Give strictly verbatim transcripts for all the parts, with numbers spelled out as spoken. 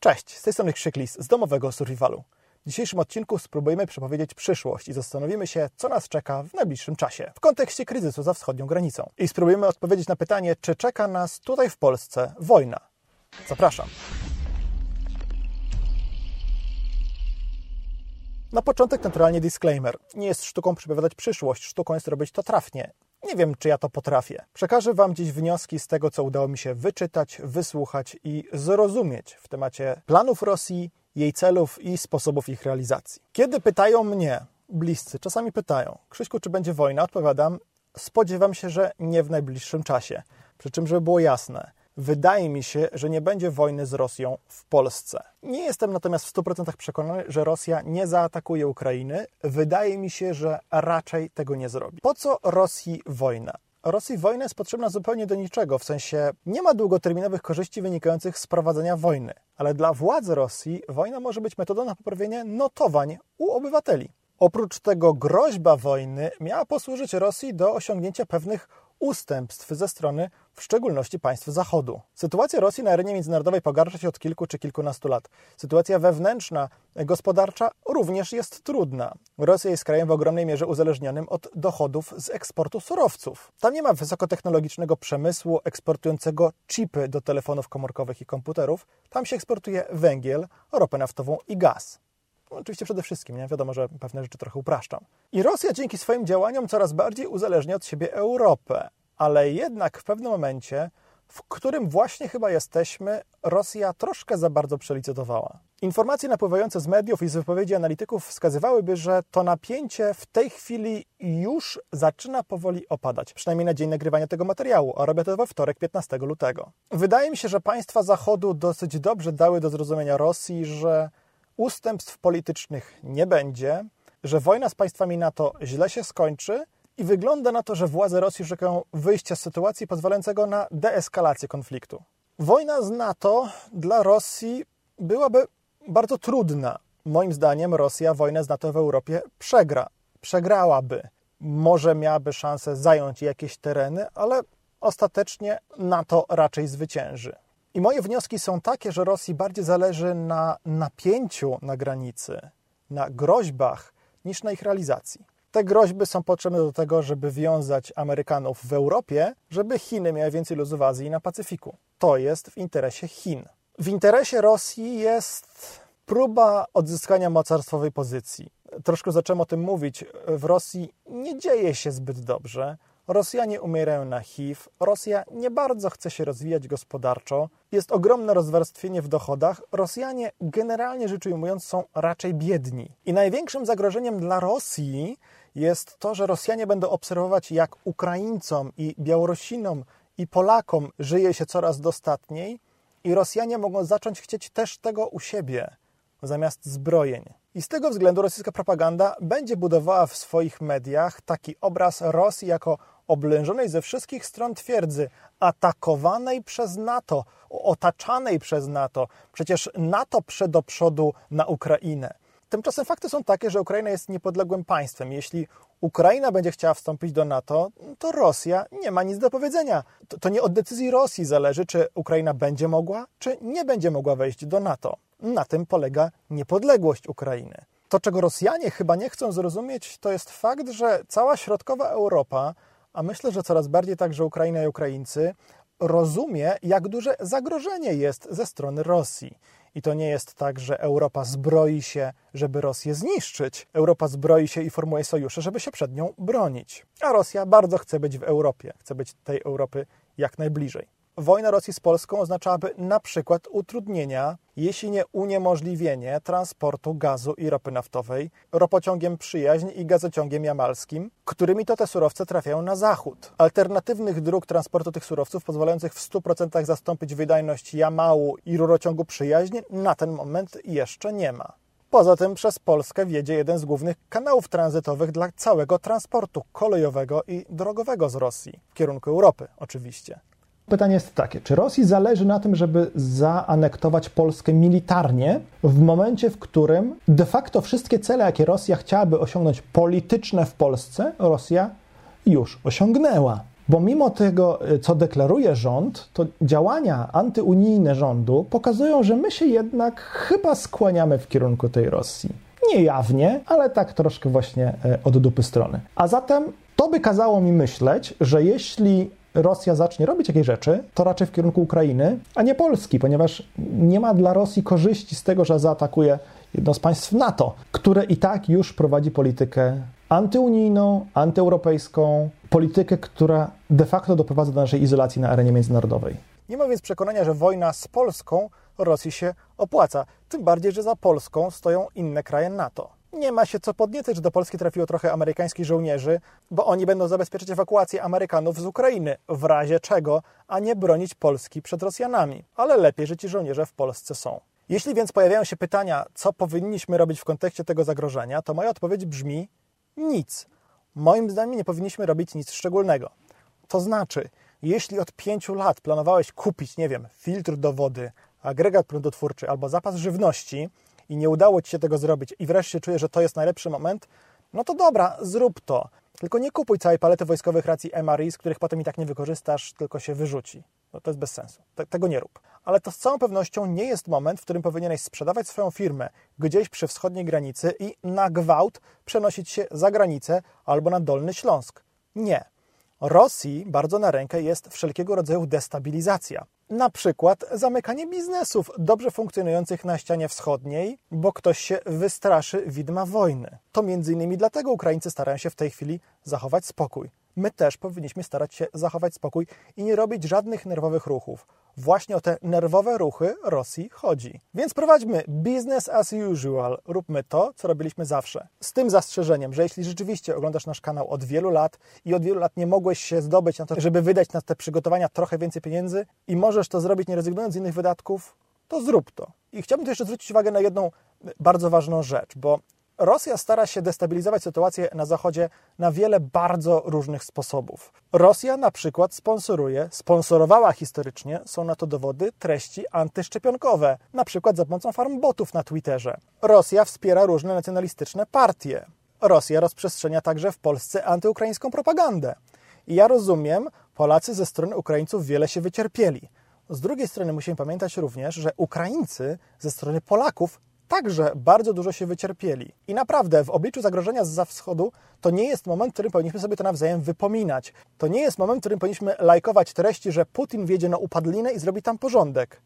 Cześć, z tej strony Krzyklis z Domowego Survivalu. W dzisiejszym odcinku spróbujemy przepowiedzieć przyszłość i zastanowimy się, co nas czeka w najbliższym czasie w kontekście kryzysu za wschodnią granicą. I spróbujemy odpowiedzieć na pytanie, czy czeka nas tutaj w Polsce wojna. Zapraszam. Na początek naturalnie disclaimer. Nie jest sztuką przepowiadać przyszłość, sztuką jest robić to trafnie. Nie wiem, czy ja to potrafię. Przekażę Wam dziś wnioski z tego, co udało mi się wyczytać, wysłuchać i zrozumieć w temacie planów Rosji, jej celów i sposobów ich realizacji. Kiedy pytają mnie bliscy, czasami pytają, Krzyśku, czy będzie wojna? Odpowiadam, spodziewam się, że nie w najbliższym czasie. Przy czym, żeby było jasne, wydaje mi się, że nie będzie wojny z Rosją w Polsce. Nie jestem natomiast w stu procentach przekonany, że Rosja nie zaatakuje Ukrainy. Wydaje mi się, że raczej tego nie zrobi. Po co Rosji wojna? Rosji wojna jest potrzebna zupełnie do niczego, w sensie nie ma długoterminowych korzyści wynikających z prowadzenia wojny. Ale dla władz Rosji wojna może być metodą na poprawienie notowań u obywateli. Oprócz tego groźba wojny miała posłużyć Rosji do osiągnięcia pewnych ustępstw ze strony w szczególności państw Zachodu. Sytuacja Rosji na arenie międzynarodowej pogarsza się od kilku czy kilkunastu lat. Sytuacja wewnętrzna, gospodarcza również jest trudna. Rosja jest krajem w ogromnej mierze uzależnionym od dochodów z eksportu surowców. Tam nie ma wysokotechnologicznego przemysłu eksportującego chipy do telefonów komórkowych i komputerów. Tam się eksportuje węgiel, ropę naftową i gaz. Oczywiście przede wszystkim, nie? Wiadomo, że pewne rzeczy trochę upraszczam. I Rosja dzięki swoim działaniom coraz bardziej uzależnia od siebie Europę. Ale jednak w pewnym momencie, w którym właśnie chyba jesteśmy, Rosja troszkę za bardzo przelicytowała. Informacje napływające z mediów i z wypowiedzi analityków wskazywałyby, że to napięcie w tej chwili już zaczyna powoli opadać. Przynajmniej na dzień nagrywania tego materiału, a robię to we wtorek, piętnastego lutego. Wydaje mi się, że państwa Zachodu dosyć dobrze dały do zrozumienia Rosji, że ustępstw politycznych nie będzie, że wojna z państwami NATO źle się skończy i wygląda na to, że władze Rosji szukają wyjścia z sytuacji pozwalającego na deeskalację konfliktu. Wojna z NATO dla Rosji byłaby bardzo trudna. Moim zdaniem Rosja wojnę z NATO w Europie przegra. Przegrałaby. Może miałaby szansę zająć jakieś tereny, ale ostatecznie NATO raczej zwycięży. I moje wnioski są takie, że Rosji bardziej zależy na napięciu na granicy, na groźbach, niż na ich realizacji. Te groźby są potrzebne do tego, żeby wiązać Amerykanów w Europie, żeby Chiny miały więcej luzu w Azji i na Pacyfiku. To jest w interesie Chin. W interesie Rosji jest próba odzyskania mocarstwowej pozycji. Troszkę zacząłem o tym mówić. W Rosji nie dzieje się zbyt dobrze. Rosjanie umierają na H I V, Rosja nie bardzo chce się rozwijać gospodarczo, jest ogromne rozwarstwienie w dochodach, Rosjanie generalnie rzecz ujmując są raczej biedni. I największym zagrożeniem dla Rosji jest to, że Rosjanie będą obserwować, jak Ukraińcom i Białorusinom i Polakom żyje się coraz dostatniej i Rosjanie mogą zacząć chcieć też tego u siebie, zamiast zbrojeń. I z tego względu rosyjska propaganda będzie budowała w swoich mediach taki obraz Rosji jako oblężonej ze wszystkich stron twierdzy, atakowanej przez NATO, otaczanej przez NATO. Przecież NATO prze do przodu na Ukrainę. Tymczasem fakty są takie, że Ukraina jest niepodległym państwem. Jeśli Ukraina będzie chciała wstąpić do NATO, to Rosja nie ma nic do powiedzenia. To, to nie od decyzji Rosji zależy, czy Ukraina będzie mogła, czy nie będzie mogła wejść do NATO. Na tym polega niepodległość Ukrainy. To, czego Rosjanie chyba nie chcą zrozumieć, to jest fakt, że cała środkowa Europa, a myślę, że coraz bardziej także Ukraina i Ukraińcy, rozumie, jak duże zagrożenie jest ze strony Rosji. I to nie jest tak, że Europa zbroi się, żeby Rosję zniszczyć. Europa zbroi się i formuje sojusze, żeby się przed nią bronić. A Rosja bardzo chce być w Europie, chce być tej Europy jak najbliżej. Wojna Rosji z Polską oznaczałaby na przykład utrudnienia, jeśli nie uniemożliwienie transportu gazu i ropy naftowej ropociągiem Przyjaźń i gazociągiem jamalskim, którymi to te surowce trafiają na zachód. Alternatywnych dróg transportu tych surowców pozwalających w stu procentach zastąpić wydajność Jamału i rurociągu Przyjaźń na ten moment jeszcze nie ma. Poza tym przez Polskę wiedzie jeden z głównych kanałów tranzytowych dla całego transportu kolejowego i drogowego z Rosji, w kierunku Europy oczywiście. Pytanie jest takie, czy Rosji zależy na tym, żeby zaanektować Polskę militarnie w momencie, w którym de facto wszystkie cele, jakie Rosja chciałaby osiągnąć polityczne w Polsce, Rosja już osiągnęła. Bo mimo tego, co deklaruje rząd, to działania antyunijne rządu pokazują, że my się jednak chyba skłaniamy w kierunku tej Rosji. Niejawnie, ale tak troszkę właśnie od dupy strony. A zatem to by kazało mi myśleć, że jeśli Rosja zacznie robić jakieś rzeczy, to raczej w kierunku Ukrainy, a nie Polski, ponieważ nie ma dla Rosji korzyści z tego, że zaatakuje jedno z państw NATO, które i tak już prowadzi politykę antyunijną, antyeuropejską, politykę, która de facto doprowadza do naszej izolacji na arenie międzynarodowej. Nie ma więc przekonania, że wojna z Polską Rosji się opłaca, tym bardziej, że za Polską stoją inne kraje NATO. Nie ma się co podniecać, że do Polski trafiło trochę amerykańskich żołnierzy, bo oni będą zabezpieczyć ewakuację Amerykanów z Ukrainy, w razie czego, a nie bronić Polski przed Rosjanami. Ale lepiej, że ci żołnierze w Polsce są. Jeśli więc pojawiają się pytania, co powinniśmy robić w kontekście tego zagrożenia, to moja odpowiedź brzmi nic. Moim zdaniem nie powinniśmy robić nic szczególnego. To znaczy, jeśli od pięciu lat planowałeś kupić, nie wiem, filtr do wody, agregat prądotwórczy albo zapas żywności i nie udało ci się tego zrobić i wreszcie czujesz, że to jest najlepszy moment, no to dobra, zrób to. Tylko nie kupuj całej palety wojskowych racji M R E, z których potem i tak nie wykorzystasz, tylko się wyrzuci. No to jest bez sensu. Tego nie rób. Ale to z całą pewnością nie jest moment, w którym powinieneś sprzedawać swoją firmę gdzieś przy wschodniej granicy i na gwałt przenosić się za granicę albo na Dolny Śląsk. Nie. Rosji bardzo na rękę jest wszelkiego rodzaju destabilizacja. Na przykład zamykanie biznesów dobrze funkcjonujących na ścianie wschodniej, bo ktoś się wystraszy widma wojny. To między innymi dlatego Ukraińcy starają się w tej chwili zachować spokój. My też powinniśmy starać się zachować spokój i nie robić żadnych nerwowych ruchów. Właśnie o te nerwowe ruchy Rosji chodzi. Więc prowadźmy business as usual. Róbmy to, co robiliśmy zawsze. Z tym zastrzeżeniem, że jeśli rzeczywiście oglądasz nasz kanał od wielu lat i od wielu lat nie mogłeś się zdobyć na to, żeby wydać na te przygotowania trochę więcej pieniędzy i możesz to zrobić nie rezygnując z innych wydatków, to zrób to. I chciałbym tu jeszcze zwrócić uwagę na jedną bardzo ważną rzecz, bo Rosja stara się destabilizować sytuację na Zachodzie na wiele bardzo różnych sposobów. Rosja na przykład sponsoruje, sponsorowała historycznie, są na to dowody, treści antyszczepionkowe, na przykład za pomocą farmbotów na Twitterze. Rosja wspiera różne nacjonalistyczne partie. Rosja rozprzestrzenia także w Polsce antyukraińską propagandę. I ja rozumiem, Polacy ze strony Ukraińców wiele się wycierpieli. Z drugiej strony musimy pamiętać również, że Ukraińcy ze strony Polaków także bardzo dużo się wycierpieli. I naprawdę w obliczu zagrożenia zza wschodu to nie jest moment, w którym powinniśmy sobie to nawzajem wypominać. To nie jest moment, w którym powinniśmy lajkować treści, że Putin wjedzie na upadlinę i zrobi tam porządek.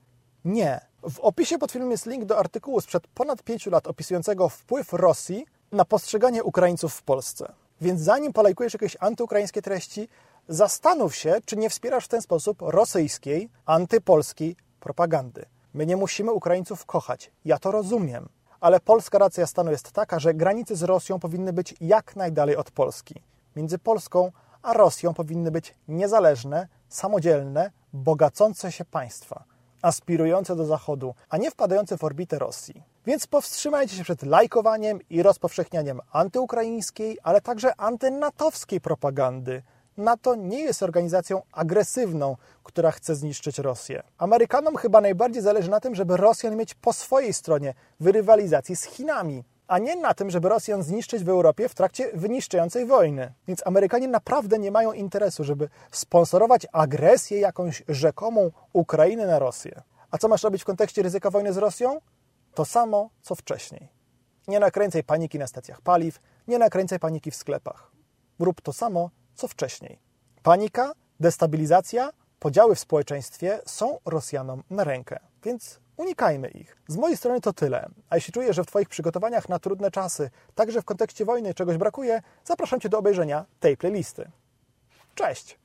Nie. W opisie pod filmem jest link do artykułu sprzed ponad pięciu lat opisującego wpływ Rosji na postrzeganie Ukraińców w Polsce. Więc zanim polajkujesz jakieś antyukraińskie treści, zastanów się, czy nie wspierasz w ten sposób rosyjskiej, antypolskiej propagandy. My nie musimy Ukraińców kochać, ja to rozumiem, ale polska racja stanu jest taka, że granice z Rosją powinny być jak najdalej od Polski. Między Polską a Rosją powinny być niezależne, samodzielne, bogacące się państwa, aspirujące do Zachodu, a nie wpadające w orbitę Rosji. Więc powstrzymajcie się przed lajkowaniem i rozpowszechnianiem antyukraińskiej, ale także antynatowskiej propagandy. NATO nie jest organizacją agresywną, która chce zniszczyć Rosję. Amerykanom chyba najbardziej zależy na tym, żeby Rosjan mieć po swojej stronie w rywalizacji z Chinami, a nie na tym, żeby Rosjan zniszczyć w Europie w trakcie wyniszczającej wojny. Więc Amerykanie naprawdę nie mają interesu, żeby sponsorować agresję jakąś rzekomą Ukrainy na Rosję. A co masz robić w kontekście ryzyka wojny z Rosją? To samo, co wcześniej. Nie nakręcaj paniki na stacjach paliw, nie nakręcaj paniki w sklepach. Rób to samo, co wcześniej. Panika, destabilizacja, podziały w społeczeństwie są Rosjanom na rękę, więc unikajmy ich. Z mojej strony to tyle, a jeśli czujesz, że w Twoich przygotowaniach na trudne czasy, także w kontekście wojny czegoś brakuje, zapraszam Cię do obejrzenia tej playlisty. Cześć!